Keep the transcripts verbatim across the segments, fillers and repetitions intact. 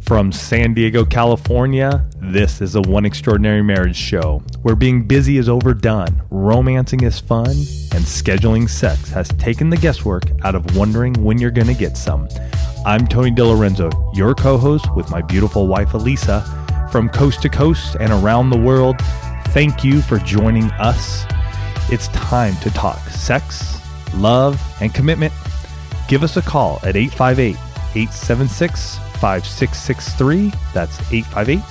From San Diego, California, this is the One Extraordinary Marriage Show, where being busy is overdone, romancing is fun, and scheduling sex has taken the guesswork out of wondering when you're going to get some. I'm Tony DiLorenzo, your co-host with my beautiful wife, Elisa, from coast to coast and around the world. Thank you for joining us. It's time to talk sex, love, and commitment. Give us a call at eight five eight, eight seven six, five six six three. That's eight five eight,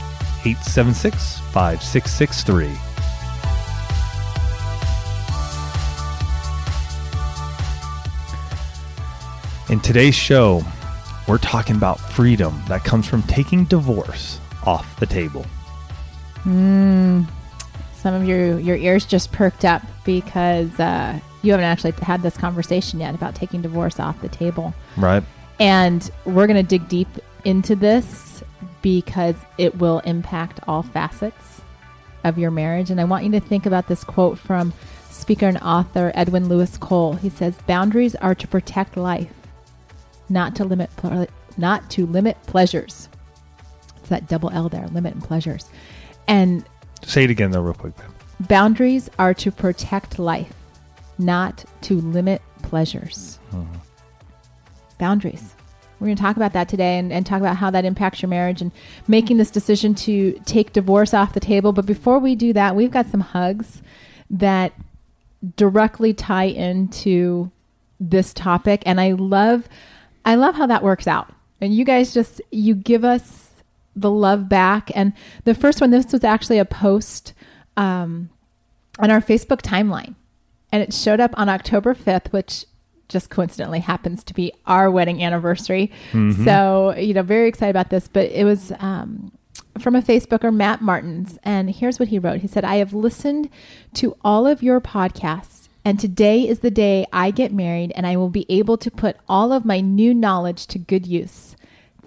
eight seven six, five six six three. In today's show, we're talking about freedom that comes from taking divorce off the table. Mm, some of your, your ears just perked up because uh, you haven't actually had this conversation yet about taking divorce off the table. Right. And we're going to dig deep into this because it will impact all facets of your marriage. And I want you to think about this quote from speaker and author Edwin Lewis Cole. He says, "Boundaries are to protect life, not to limit ple- not to limit pleasures." It's that double L there, limit and pleasures. And say it again though, real quick. Boundaries are to protect life, not to limit pleasures. Mm-hmm. Boundaries. We're going to talk about that today and, and talk about how that impacts your marriage and making this decision to take divorce off the table. But before we do that, we've got some hugs that directly tie into this topic. And I love, I love how that works out. And you guys just, you give us the love back. And the first one, this was actually a post um, on our Facebook timeline. And it showed up on October fifth, which just coincidentally happens to be our wedding anniversary. Mm-hmm. So, you know, very excited about this, but it was um, from a Facebooker, Matt Martins. And here's what he wrote. He said, "I have listened to all of your podcasts, and today is the day I get married, and I will be able to put all of my new knowledge to good use.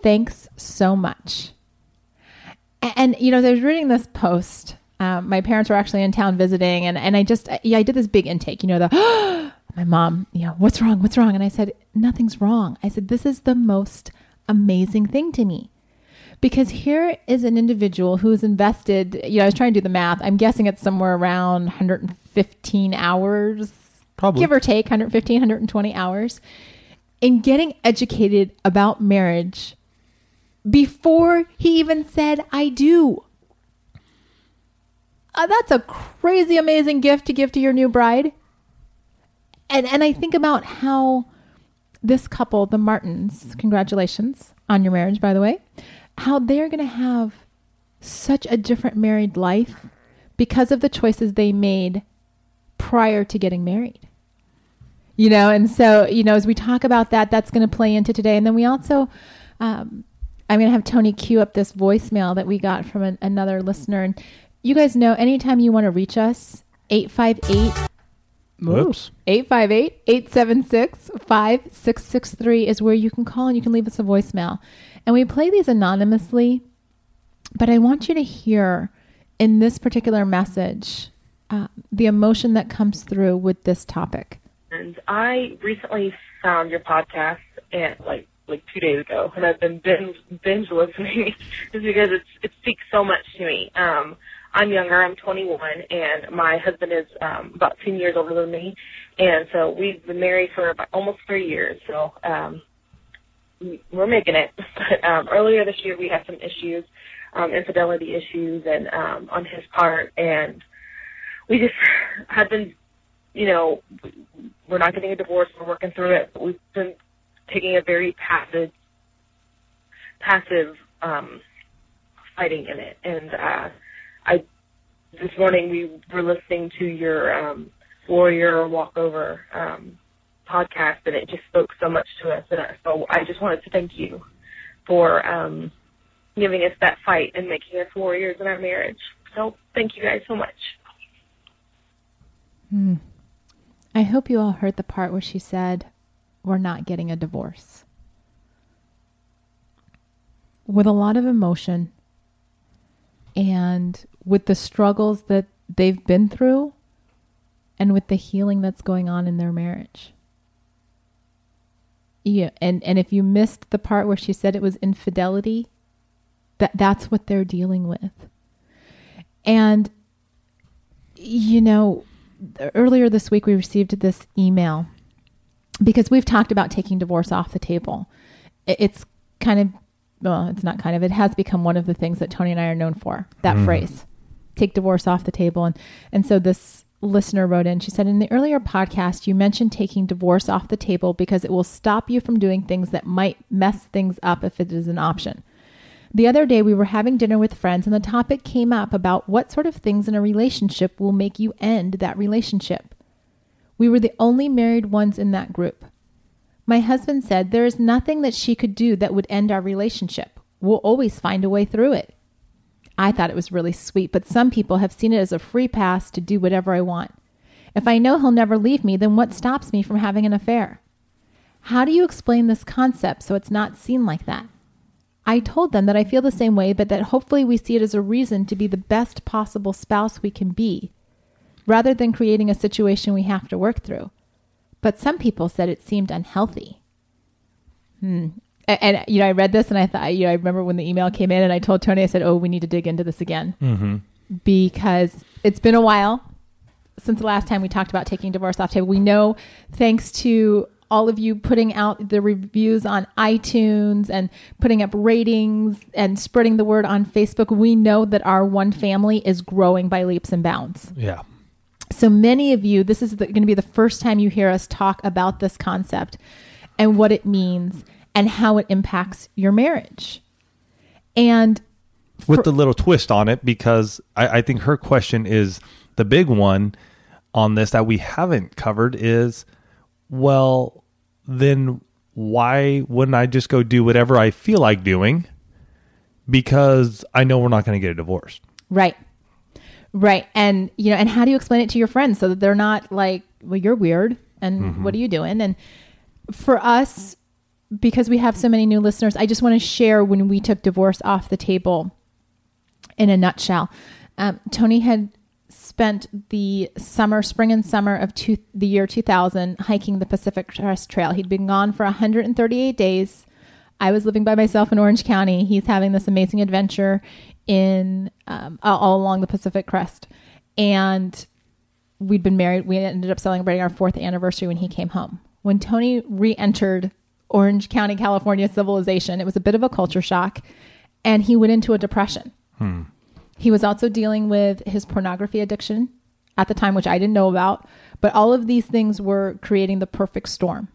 Thanks so much." And, and you know, I was reading this post. Um, my parents were actually in town visiting, and, and I just, yeah, I did this big intake, you know, the, my mom, you know, "What's wrong? What's wrong?" And I said, "Nothing's wrong." I said, "This is the most amazing thing to me, because here is an individual who's invested," you know, I was trying to do the math. I'm guessing it's somewhere around one hundred fifteen hours, probably, give or take one hundred fifteen, one hundred twenty hours in getting educated about marriage before he even said, "I do." Uh, that's a crazy, amazing gift to give to your new bride. And and I think about how this couple, the Martins, congratulations on your marriage, by the way, how they're going to have such a different married life because of the choices they made prior to getting married. You know, and so, you know, as we talk about that, that's going to play into today. And then we also, um, I'm going to have Tony cue up this voicemail that we got from an, another listener. And you guys know, anytime you want to reach us, eight five eight eight five eight- Whoops. eight five eight, eight seven six, five six six three is where you can call and you can leave us a voicemail. And we play these anonymously, but I want you to hear in this particular message uh, the emotion that comes through with this topic. And I recently found your podcast and like like two days ago, and I've been binge, binge listening just because it's, it speaks so much to me. Um, I'm younger, I'm twenty-one, and my husband is um, about ten years older than me, and so we've been married for about almost three years, so um, we're making it. But um, earlier this year, we had some issues, um, infidelity issues and um, on his part, and we just have been, you know, we're not getting a divorce, we're working through it, but we've been taking a very passive, passive um, fighting in it. And uh, I, this morning we were listening to your um, Warrior Walkover um, podcast, and it just spoke so much to us. And so I just wanted to thank you for um, giving us that fight and making us warriors in our marriage. So thank you guys so much. Mm. I hope you all heard the part where she said, we're not getting a divorce. With a lot of emotion and with the struggles that they've been through and with the healing that's going on in their marriage. Yeah, and, and if you missed the part where she said it was infidelity, that that's what they're dealing with. And, you know, earlier this week we received this email because we've talked about taking divorce off the table. It's kind of, well, it's not kind of, it has become one of the things that Tony and I are known for, that mm. phrase, take divorce off the table. And, and so this listener wrote in, she said, in the earlier podcast, you mentioned taking divorce off the table because it will stop you from doing things that might mess things up if it is an option. The other day we were having dinner with friends and the topic came up about what sort of things in a relationship will make you end that relationship. We were the only married ones in that group. My husband said, there is nothing that she could do that would end our relationship. We'll always find a way through it. I thought it was really sweet, but some people have seen it as a free pass to do whatever I want. If I know he'll never leave me, then what stops me from having an affair? How do you explain this concept so it's not seen like that? I told them that I feel the same way, but that hopefully we see it as a reason to be the best possible spouse we can be, rather than creating a situation we have to work through. But some people said it seemed unhealthy. Hmm. And, and, you know, I read this and I thought, you know, I remember when the email came in and I told Tony, I said, oh, we need to dig into this again. Mm-hmm. Because it's been a while since the last time we talked about taking divorce off table. We know, thanks to all of you putting out the reviews on iTunes and putting up ratings and spreading the word on Facebook, we know that our one family is growing by leaps and bounds. Yeah. So many of you, this is going to be the first time you hear us talk about this concept and what it means and how it impacts your marriage. And for, with the little twist on it, because I, I think her question is the big one on this that we haven't covered is, well, then why wouldn't I just go do whatever I feel like doing? Because I know we're not going to get a divorce. Right. Right. And, you know, and how do you explain it to your friends so that they're not like, well, you're weird and mm-hmm. what are you doing? And for us, because we have so many new listeners, I just want to share when we took divorce off the table in a nutshell. Um, Tony had spent the summer, spring and summer of two, the year two thousand hiking the Pacific Crest Trail. He'd been gone for one hundred thirty-eight days. I was living by myself in Orange County. He's having this amazing adventure in um, all along the Pacific Crest. And we'd been married. We ended up celebrating our fourth anniversary when he came home. When Tony re-entered Orange County, California civilization, it was a bit of a culture shock, and he went into a depression. Hmm. He was also dealing with his pornography addiction at the time, which I didn't know about, but all of these things were creating the perfect storm.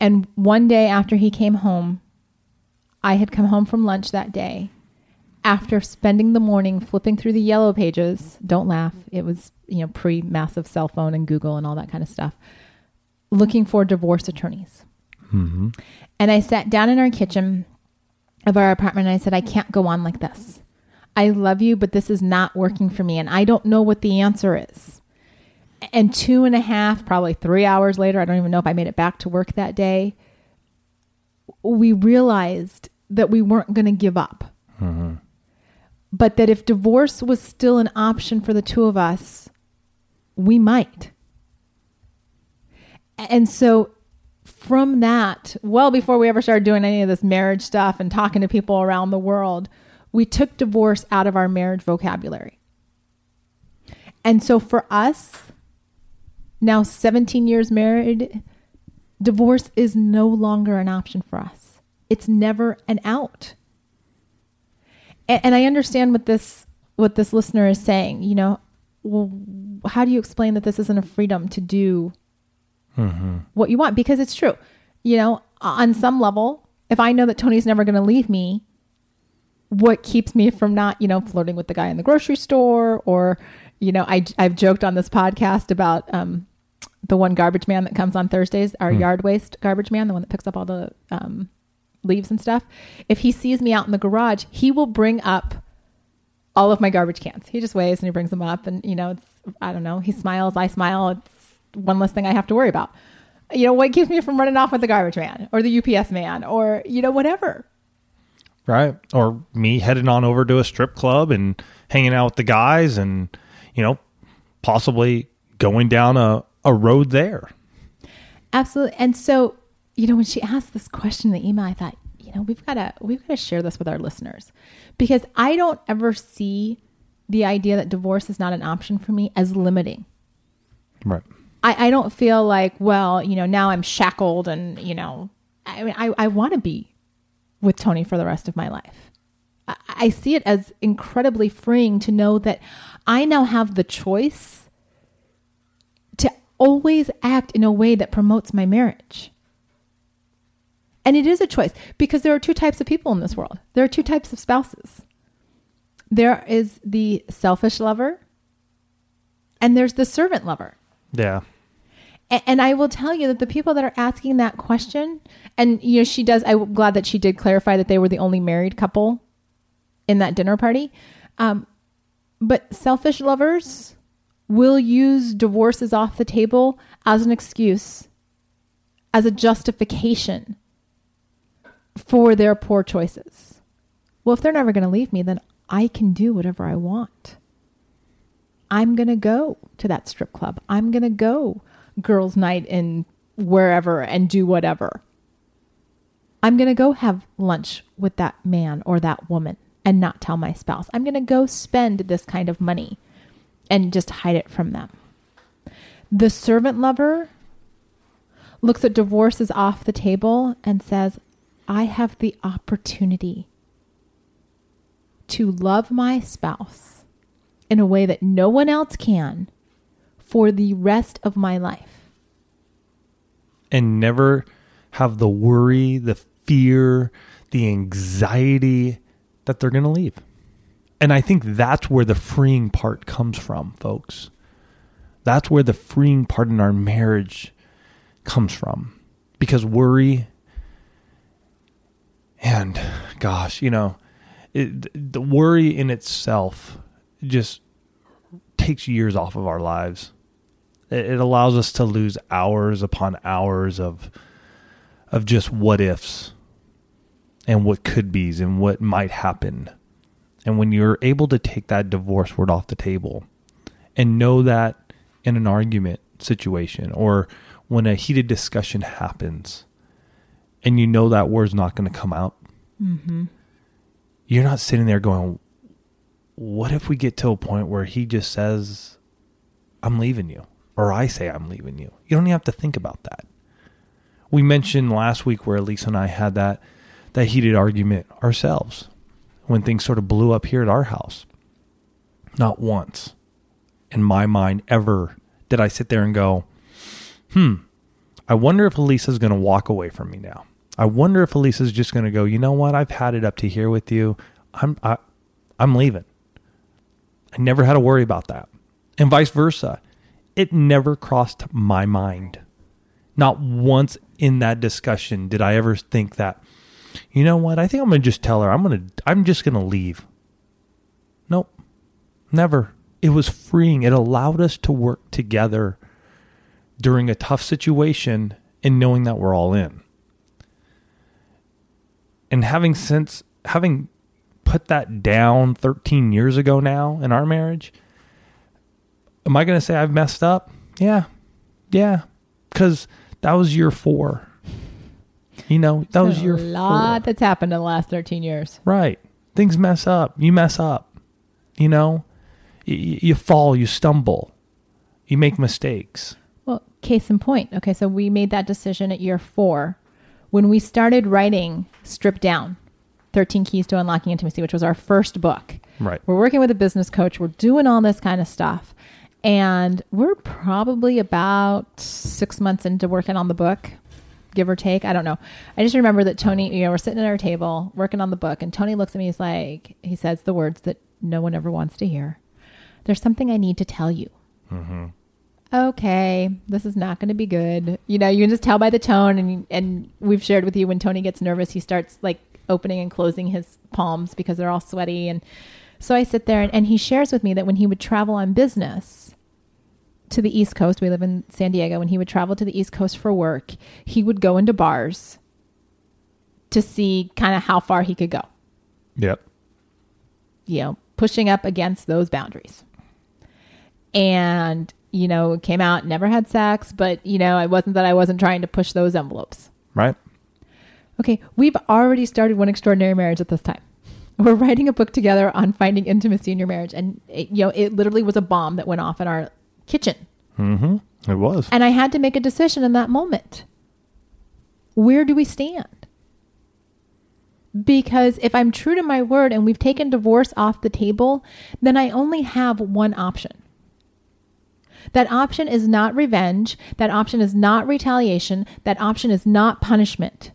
And one day after he came home, I had come home from lunch that day after spending the morning flipping through the yellow pages. Don't laugh. It was, you know, pre-massive cell phone and Google and all that kind of stuff, looking for divorce attorneys. Mm-hmm. And I sat down in our kitchen of our apartment and I said, I can't go on like this. I love you, but this is not working for me. And I don't know what the answer is. And two and a half, probably three hours later, I don't even know if I made it back to work that day, we realized that we weren't going to give up. Mm-hmm. But that if divorce was still an option for the two of us, we might. And so from that, well, before we ever started doing any of this marriage stuff and talking to people around the world, we took divorce out of our marriage vocabulary. And so for us, now seventeen years married, divorce is no longer an option for us. It's never an out. And, and I understand what this what this listener is saying. You know, well, how do you explain that this isn't a freedom to do mm-hmm. what you want? Because it's true. You know, on some level, if I know that Tony's never going to leave me, what keeps me from not, you know, flirting with the guy in the grocery store? Or, you know, I, I've joked on this podcast about um, the one garbage man that comes on Thursdays, our mm. yard waste garbage man, the one that picks up all the um, leaves and stuff. If he sees me out in the garage, he will bring up all of my garbage cans. He just weighs and he brings them up, and, you know, it's I don't know, he smiles, I smile. It's one less thing I have to worry about. You know, what keeps me from running off with the garbage man or the U P S man or, you know, whatever. Right. Or me heading on over to a strip club and hanging out with the guys and, you know, possibly going down a, a road there. Absolutely. And so, you know, when she asked this question in the email, I thought, you know, we've got to, we've got to share this with our listeners, because I don't ever see the idea that divorce is not an option for me as limiting. Right. I, I don't feel like, well, you know, now I'm shackled and, you know, I mean, I, I want to be with Tony for the rest of my life. I, I see it as incredibly freeing to know that I now have the choice to always act in a way that promotes my marriage. And it is a choice, because there are two types of people in this world. There are two types of spouses. There is the selfish lover and there's the servant lover. Yeah. And I will tell you that the people that are asking that question, and you know, she does, I'm glad that she did clarify that they were the only married couple in that dinner party. Um, but selfish lovers will use divorces off the table as an excuse, as a justification for their poor choices. Well, if they're never going to leave me, then I can do whatever I want. I'm going to go to that strip club. I'm going to go girls' night in wherever and do whatever. I'm going to go have lunch with that man or that woman and not tell my spouse. I'm going to go spend this kind of money and just hide it from them. The servant lover looks at divorces off the table and says, I have the opportunity to love my spouse in a way that no one else can for the rest of my life. And never have the worry, the fear, the anxiety that they're going to leave. And I think that's where the freeing part comes from, folks. That's where the freeing part in our marriage comes from. Because worry and gosh, you know, it, the worry in itself just takes years off of our lives. It, it allows us to lose hours upon hours of of just what ifs and what could be's and what might happen. And when you're able to take that divorce word off the table and know that in an argument situation or when a heated discussion happens and you know that word's not going to come out, mm-hmm. You're not sitting there going, what if we get to a point where he just says, I'm leaving you, or I say I'm leaving you? You don't even have to think about that. We mentioned last week where Elisa and I had that, that heated argument ourselves when things sort of blew up here at our house. Not once in my mind ever did I sit there and go, hmm, I wonder if Elisa's going to walk away from me now. I wonder if Elisa's just going to go, you know what? I've had it up to here with you. I'm, I, I'm leaving. I never had to worry about that. And vice versa. It never crossed my mind. Not once in that discussion did I ever think that, you know what? I think I'm going to just tell her I'm going to, I'm just going to leave. Nope. Never. It was freeing. It allowed us to work together during a tough situation and knowing that we're all in. And having since, having put that down thirteen years ago now in our marriage, am I going to say I've messed up? Yeah. Yeah. Because that was year four. You know, that There's was year four. There's a lot that's happened in the last thirteen years. Right. Things mess up. You mess up. You know, you, you fall, you stumble, you make mistakes. Well, case in point. Okay. So we made that decision at year four when we started writing Strip Down, thirteen Keys to Unlocking Intimacy, which was our first book. Right. We're working with a business coach. We're doing all this kind of stuff. And we're probably about six months into working on the book, give or take. I don't know. I just remember that Tony, you know, we're sitting at our table working on the book. And Tony looks at me. He's like, he says the words that no one ever wants to hear. There's something I need to tell you. Mm-hmm. Okay, this is not going to be good. You know, you can just tell by the tone. And and we've shared with you when Tony gets nervous, he starts like opening and closing his palms because they're all sweaty. And so I sit there and, and he shares with me that when he would travel on business, to the East Coast. We live in San Diego. When he would travel to the East Coast for work, he would go into bars to see kind of how far he could go. Yep. You know, pushing up against those boundaries. And, you know, came out, never had sex, but, you know, it wasn't that I wasn't trying to push those envelopes. Right. Okay. We've already started One Extraordinary Marriage at this time. We're writing a book together on finding intimacy in your marriage. And, it, you know, it literally was a bomb that went off in our kitchen. Mm-hmm. It was. And I had to make a decision in that moment. Where do we stand? Because if I'm true to my word and we've taken divorce off the table, then I only have one option. That option is not revenge. That option is not retaliation. That option is not punishment.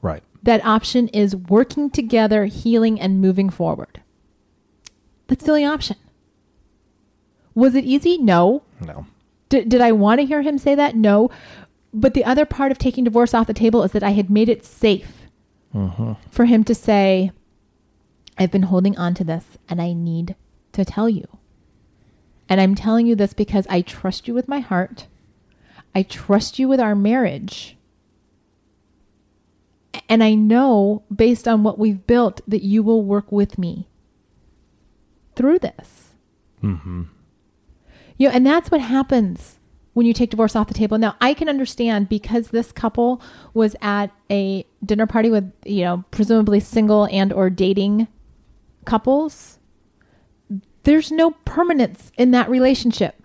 Right. That option is working together, healing, and moving forward. That's the only option. Was it easy? No. No. D- did I want to hear him say that? No. But the other part of taking divorce off the table is that I had made it safe uh-huh. for him to say, I've been holding on to this and I need to tell you. And I'm telling you this because I trust you with my heart. I trust you with our marriage. And I know based on what we've built that you will work with me through this. Mm-hmm. You know, and that's what happens when you take divorce off the table. Now, I can understand because this couple was at a dinner party with, you know, presumably single and or dating couples. There's no permanence in that relationship.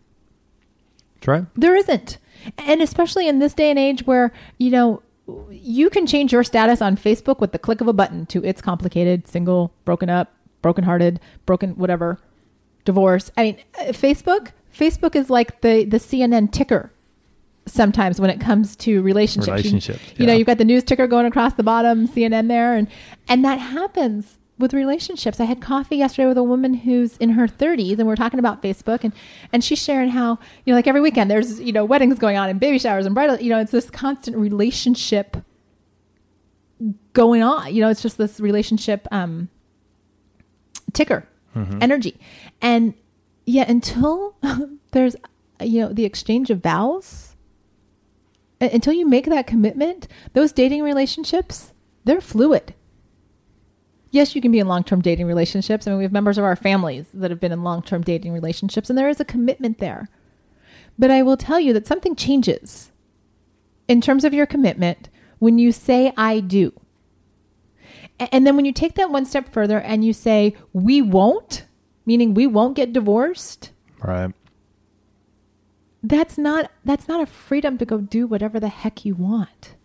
That's right. There isn't. And especially in this day and age where, you know, you can change your status on Facebook with the click of a button to it's complicated, single, broken up, brokenhearted, broken, whatever, divorce. I mean, Facebook, Facebook is like the, the C N N ticker sometimes when it comes to relationships. Relationships. You, yeah. you know, you've got the news ticker going across the bottom, C N N there. And, and that happens with relationships. I had coffee yesterday with a woman who's in her thirties and we we're talking about Facebook and, and she's sharing how, you know, like every weekend there's, you know, weddings going on and baby showers and bridal, you know, it's this constant relationship going on, you know, it's just this relationship, um, ticker mm-hmm. energy. And yet until there's, you know, the exchange of vows, until you make that commitment, those dating relationships, they're fluid. Yes, you can be in long-term dating relationships. I mean, we have members of our families that have been in long-term dating relationships, and there is a commitment there. But I will tell you that something changes in terms of your commitment when you say, I do. And then when you take that one step further and you say, we won't, meaning we won't get divorced. Right. That's not, that's not a freedom to go do whatever the heck you want.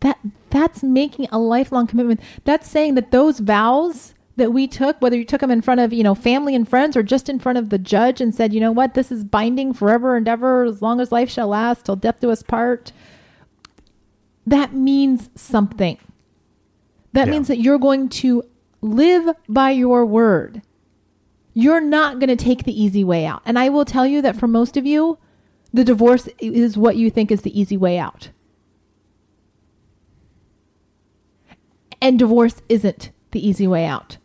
That that's making a lifelong commitment. That's saying that those vows that we took, whether you took them in front of, you know, family and friends or just in front of the judge and said, you know what, this is binding forever and ever, as long as life shall last, till death do us part. That means something. That yeah. means that you're going to live by your word. You're not going to take the easy way out. And I will tell you that for most of you, the divorce is what you think is the easy way out. And divorce isn't the easy way out.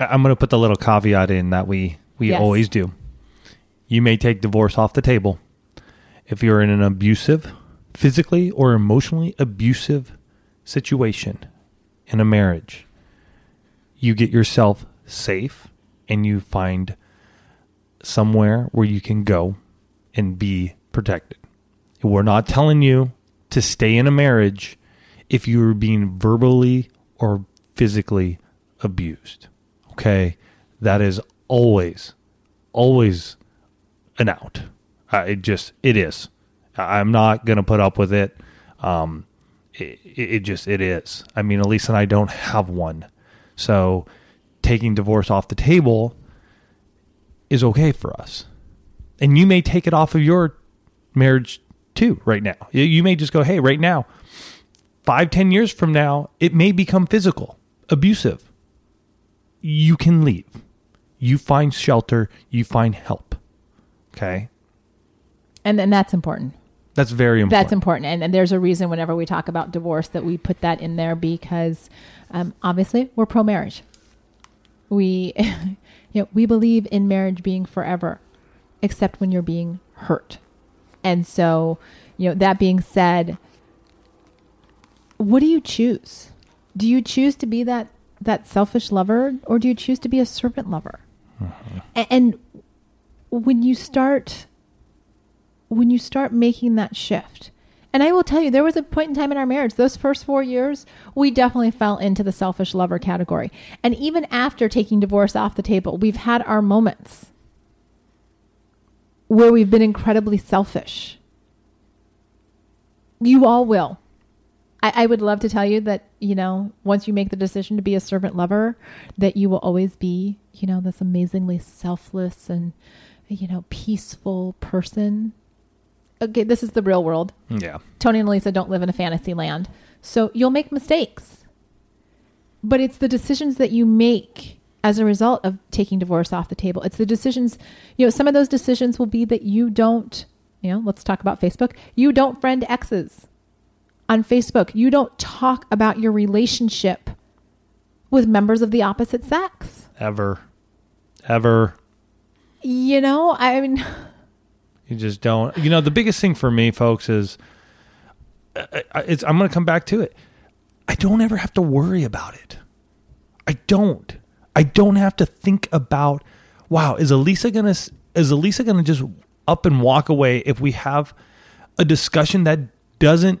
I'm going to put the little caveat in that we, we yes. always do. You may take divorce off the table if you're in an abusive, physically or emotionally abusive situation in a marriage. You get yourself safe and you find somewhere where you can go and be protected. We're not telling you to stay in a marriage if you were being verbally or physically abused, okay? That is always, always an out. Uh, it just, it is. I'm not going to put up with it. Um, it. It just, it is. I mean, Elisa and I don't have one. So taking divorce off the table is okay for us. And you may take it off of your marriage too right now. You may just go, hey, right now, Five, ten years from now, it may become physical, abusive. You can leave. You find shelter. You find help. Okay? And then that's important. That's very important. That's important. And, and there's a reason whenever we talk about divorce that we put that in there because um, obviously we're pro-marriage. We, you know, we believe in marriage being forever. except when you're being hurt. And so, you know, that being said, what do you choose? Do you choose to be that, that selfish lover, or do you choose to be a servant lover? Mm-hmm. And, and when you start, when you start making that shift, and I will tell you, there was a point in time in our marriage, those first four years, we definitely fell into the selfish lover category. And even after taking divorce off the table, we've had our moments where we've been incredibly selfish. You all will. I, I would love to tell you that, you know, once you make the decision to be a servant lover, that you will always be, you know, this amazingly selfless and, you know, peaceful person. Okay, this is the real world. Yeah. Tony and Elisa don't live in a fantasy land. So you'll make mistakes. But it's the decisions that you make as a result of taking divorce off the table. It's the decisions, you know, some of those decisions will be that you don't, you know, let's talk about Facebook. You don't friend exes on Facebook. You don't talk about your relationship with members of the opposite sex. Ever. Ever. You know, I mean... You just don't, you know, the biggest thing for me, folks, is it's, I'm going to come back to it. I don't ever have to worry about it. I don't, I don't have to think about, wow, is Elisa going to, is Elisa going to just up and walk away if we have a discussion that doesn't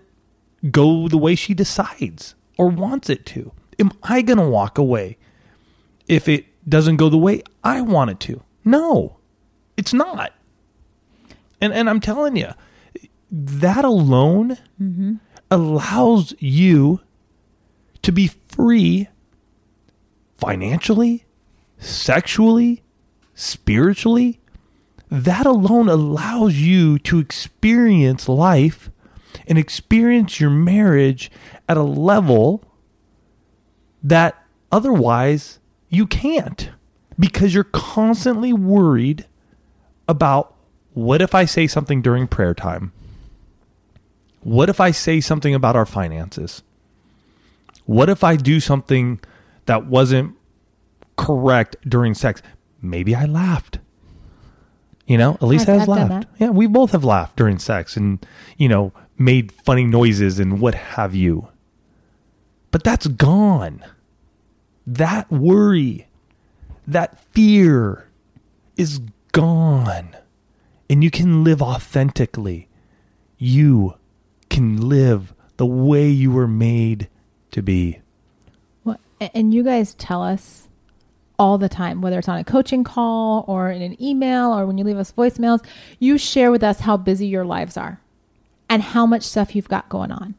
go the way she decides or wants it to? Am I going to walk away if it doesn't go the way I want it to? No, it's not. And and I'm telling you, that alone mm-hmm. allows you to be free financially, sexually, spiritually. That alone allows you to experience life and experience your marriage at a level that otherwise you can't, because you're constantly worried about, what if I say something during prayer time? What if I say something about our finances? What if I do something that wasn't correct during sex? Maybe I laughed. You know, Elisa has laughed. Yeah, we both have laughed during sex and, you know, made funny noises and what have you. But that's gone. That worry, that fear is gone. And you can live authentically. You can live the way you were made to be. Well, and you guys tell us all the time, whether it's on a coaching call or in an email or when you leave us voicemails, you share with us how busy your lives are and how much stuff you've got going on.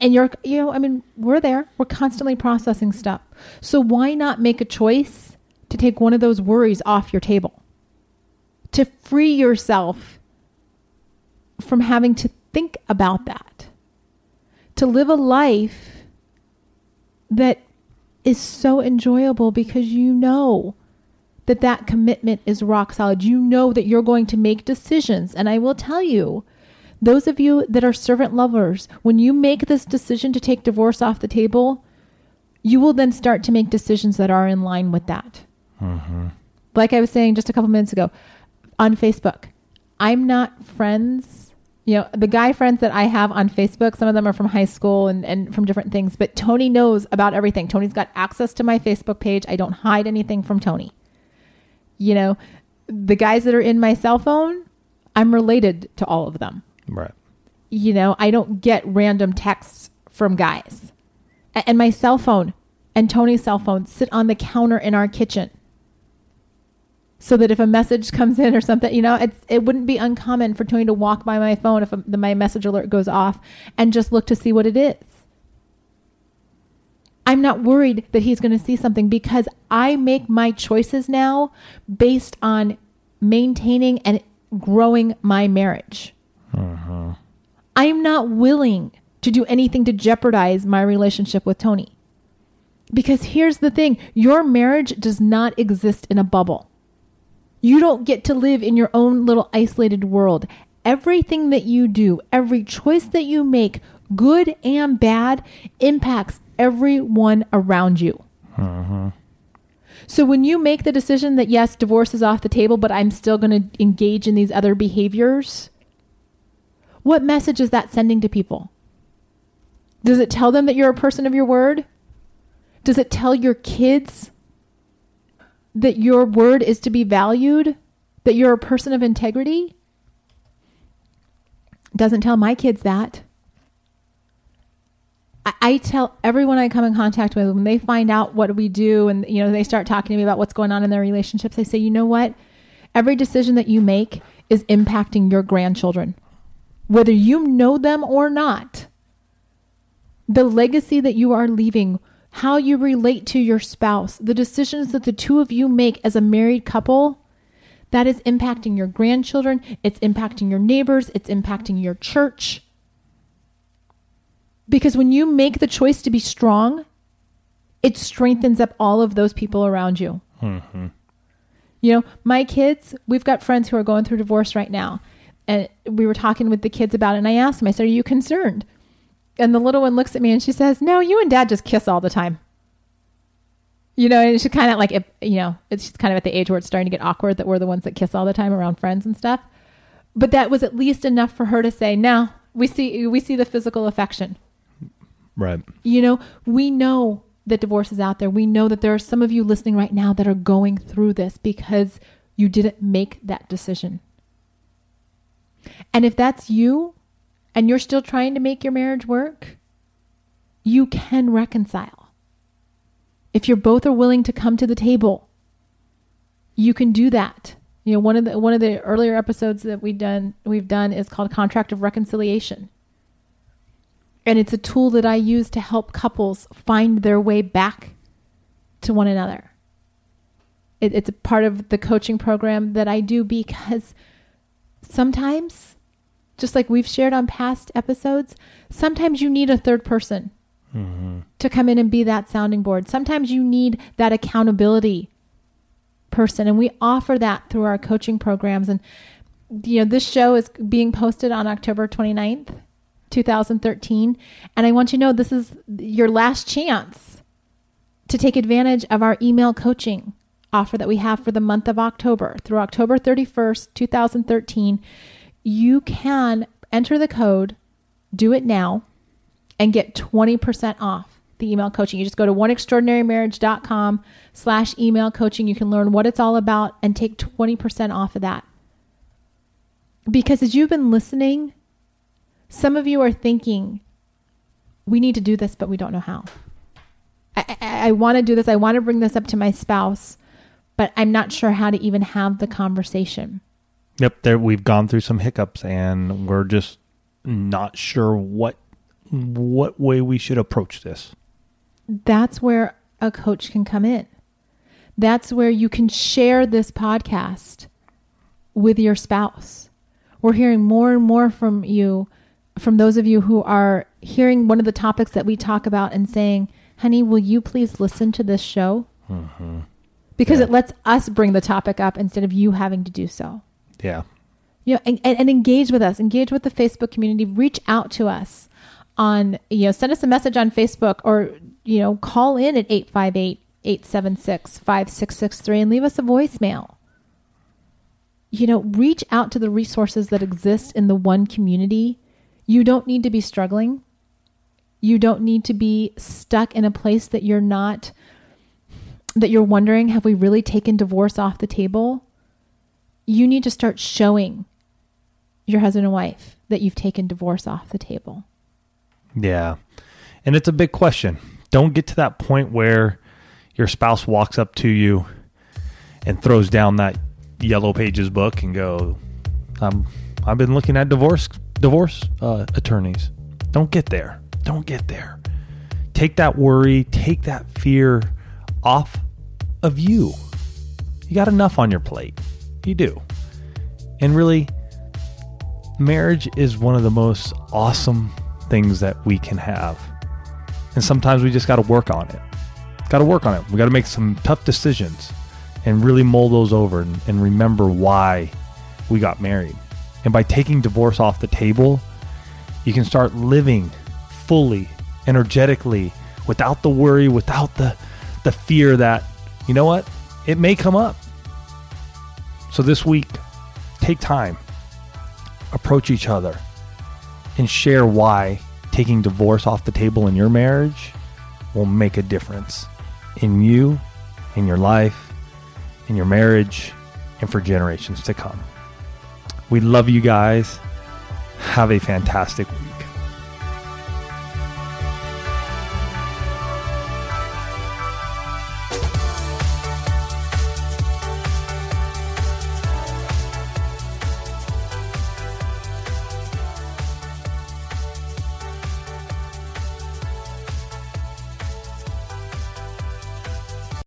And you're, you know, I mean, we're there. We're constantly processing stuff. So why not make a choice to take one of those worries off your table? To free yourself from having to think about that. To live a life that is so enjoyable because you know that that commitment is rock solid. You know that you're going to make decisions. And I will tell you, those of you that are servant lovers, when you make this decision to take divorce off the table, you will then start to make decisions that are in line with that. Mm-hmm. Like I was saying just a couple minutes ago, on Facebook, I'm not friends, you know, the guy friends that I have on Facebook, some of them are from high school and, and from different things, but Tony knows about everything. Tony's got access to my Facebook page. I don't hide anything from Tony. You know, the guys that are in my cell phone, I'm related to all of them. Right. You know, I don't get random texts from guys. A- and my cell phone and Tony's cell phone sit on the counter in our kitchen. So that if a message comes in or something, you know, it's, it wouldn't be uncommon for Tony to walk by my phone if a, the, my message alert goes off and just look to see what it is. I'm not worried that he's going to see something because I make my choices now based on maintaining and growing my marriage. Uh-huh. I'm not willing to do anything to jeopardize my relationship with Tony. Because here's the thing, your marriage does not exist in a bubble. You don't get to live in your own little isolated world. Everything that you do, every choice that you make, good and bad, impacts everyone around you. Uh-huh. So when you make the decision that, yes, divorce is off the table, but I'm still going to engage in these other behaviors, what message is that sending to people? Does it tell them that you're a person of your word? Does it tell your kids that your word is to be valued, that you're a person of integrity? Doesn't tell my kids that. I, I tell everyone I come in contact with, when they find out what we do and, you know, they start talking to me about what's going on in their relationships, I say, you know what? Every decision that you make is impacting your grandchildren, whether you know them or not. The legacy that you are leaving, how you relate to your spouse, the decisions that the two of you make as a married couple, that is impacting your grandchildren. It's impacting your neighbors. It's impacting your church. Because when you make the choice to be strong, it strengthens up all of those people around you. Mm-hmm. You know, my kids, we've got friends who are going through divorce right now. And we were talking with the kids about it. And I asked them, I said, are you concerned? And the little one looks at me and she says, no, you and dad just kiss all the time. You know, and she's kind of like, if, you know, it's just kind of at the age where it's starting to get awkward that we're the ones that kiss all the time around friends and stuff. But that was at least enough for her to say, no, we see, we see the physical affection. Right. You know, we know that divorce is out there. We know that there are some of you listening right now that are going through this because you didn't make that decision. And if that's you, and you're still trying to make your marriage work, you can reconcile. If you're both are willing to come to the table, you can do that. You know, one of the one of the earlier episodes that we've done we've done is called Contract of Reconciliation. And it's a tool that I use to help couples find their way back to one another. It, it's a part of the coaching program that I do because sometimes, just like we've shared on past episodes, sometimes you need a third person mm-hmm. to come in and be that sounding board. Sometimes you need that accountability person. And we offer that through our coaching programs. And, you know, this show is being posted on October twenty-ninth, twenty thirteen. And I want you to know, this is your last chance to take advantage of our email coaching offer that we have for the month of October through October thirty-first, twenty thirteen. You can enter the code, do it now, and get twenty percent off the email coaching. You just go to oneextraordinarymarriage.com slash email coaching. You can learn what it's all about and take twenty percent off of that. Because as you've been listening, some of you are thinking, we need to do this, but we don't know how. I, I, I want to do this. I want to bring this up to my spouse, but I'm not sure how to even have the conversation. Yep, there we've gone through some hiccups and we're just not sure what what way we should approach this. That's where a coach can come in. That's where you can share this podcast with your spouse. We're hearing more and more from you, from those of you who are hearing one of the topics that we talk about and saying, honey, will you please listen to this show? Mm-hmm. Because yeah. It lets us bring the topic up instead of you having to do so. Yeah. You know, and, and, and engage with us, engage with the Facebook community, reach out to us on, you know, send us a message on Facebook or, you know, call in at eight five eight, eight seven six, five six six three and leave us a voicemail. You know, reach out to the resources that exist in the One community. You don't need to be struggling. You don't need to be stuck in a place that you're not, that you're wondering, have we really taken divorce off the table? You need to start showing your husband and wife that you've taken divorce off the table. Yeah. And it's a big question. Don't get to that point where your spouse walks up to you and throws down that Yellow Pages book and go, I'm, I've been looking at divorce divorce uh, attorneys. Don't get there. Don't get there. Take that worry, take that fear off of you. You got enough on your plate. You do. And really, marriage is one of the most awesome things that we can have. And sometimes we just got to work on it. Got to work on it. We got to make some tough decisions and really mull those over and, and remember why we got married. And by taking divorce off the table, you can start living fully, energetically, without the worry, without the, the fear that you know what? It may come up. So this week, take time, approach each other, and share why taking divorce off the table in your marriage will make a difference in you, in your life, in your marriage, and for generations to come. We love you guys. Have a fantastic week.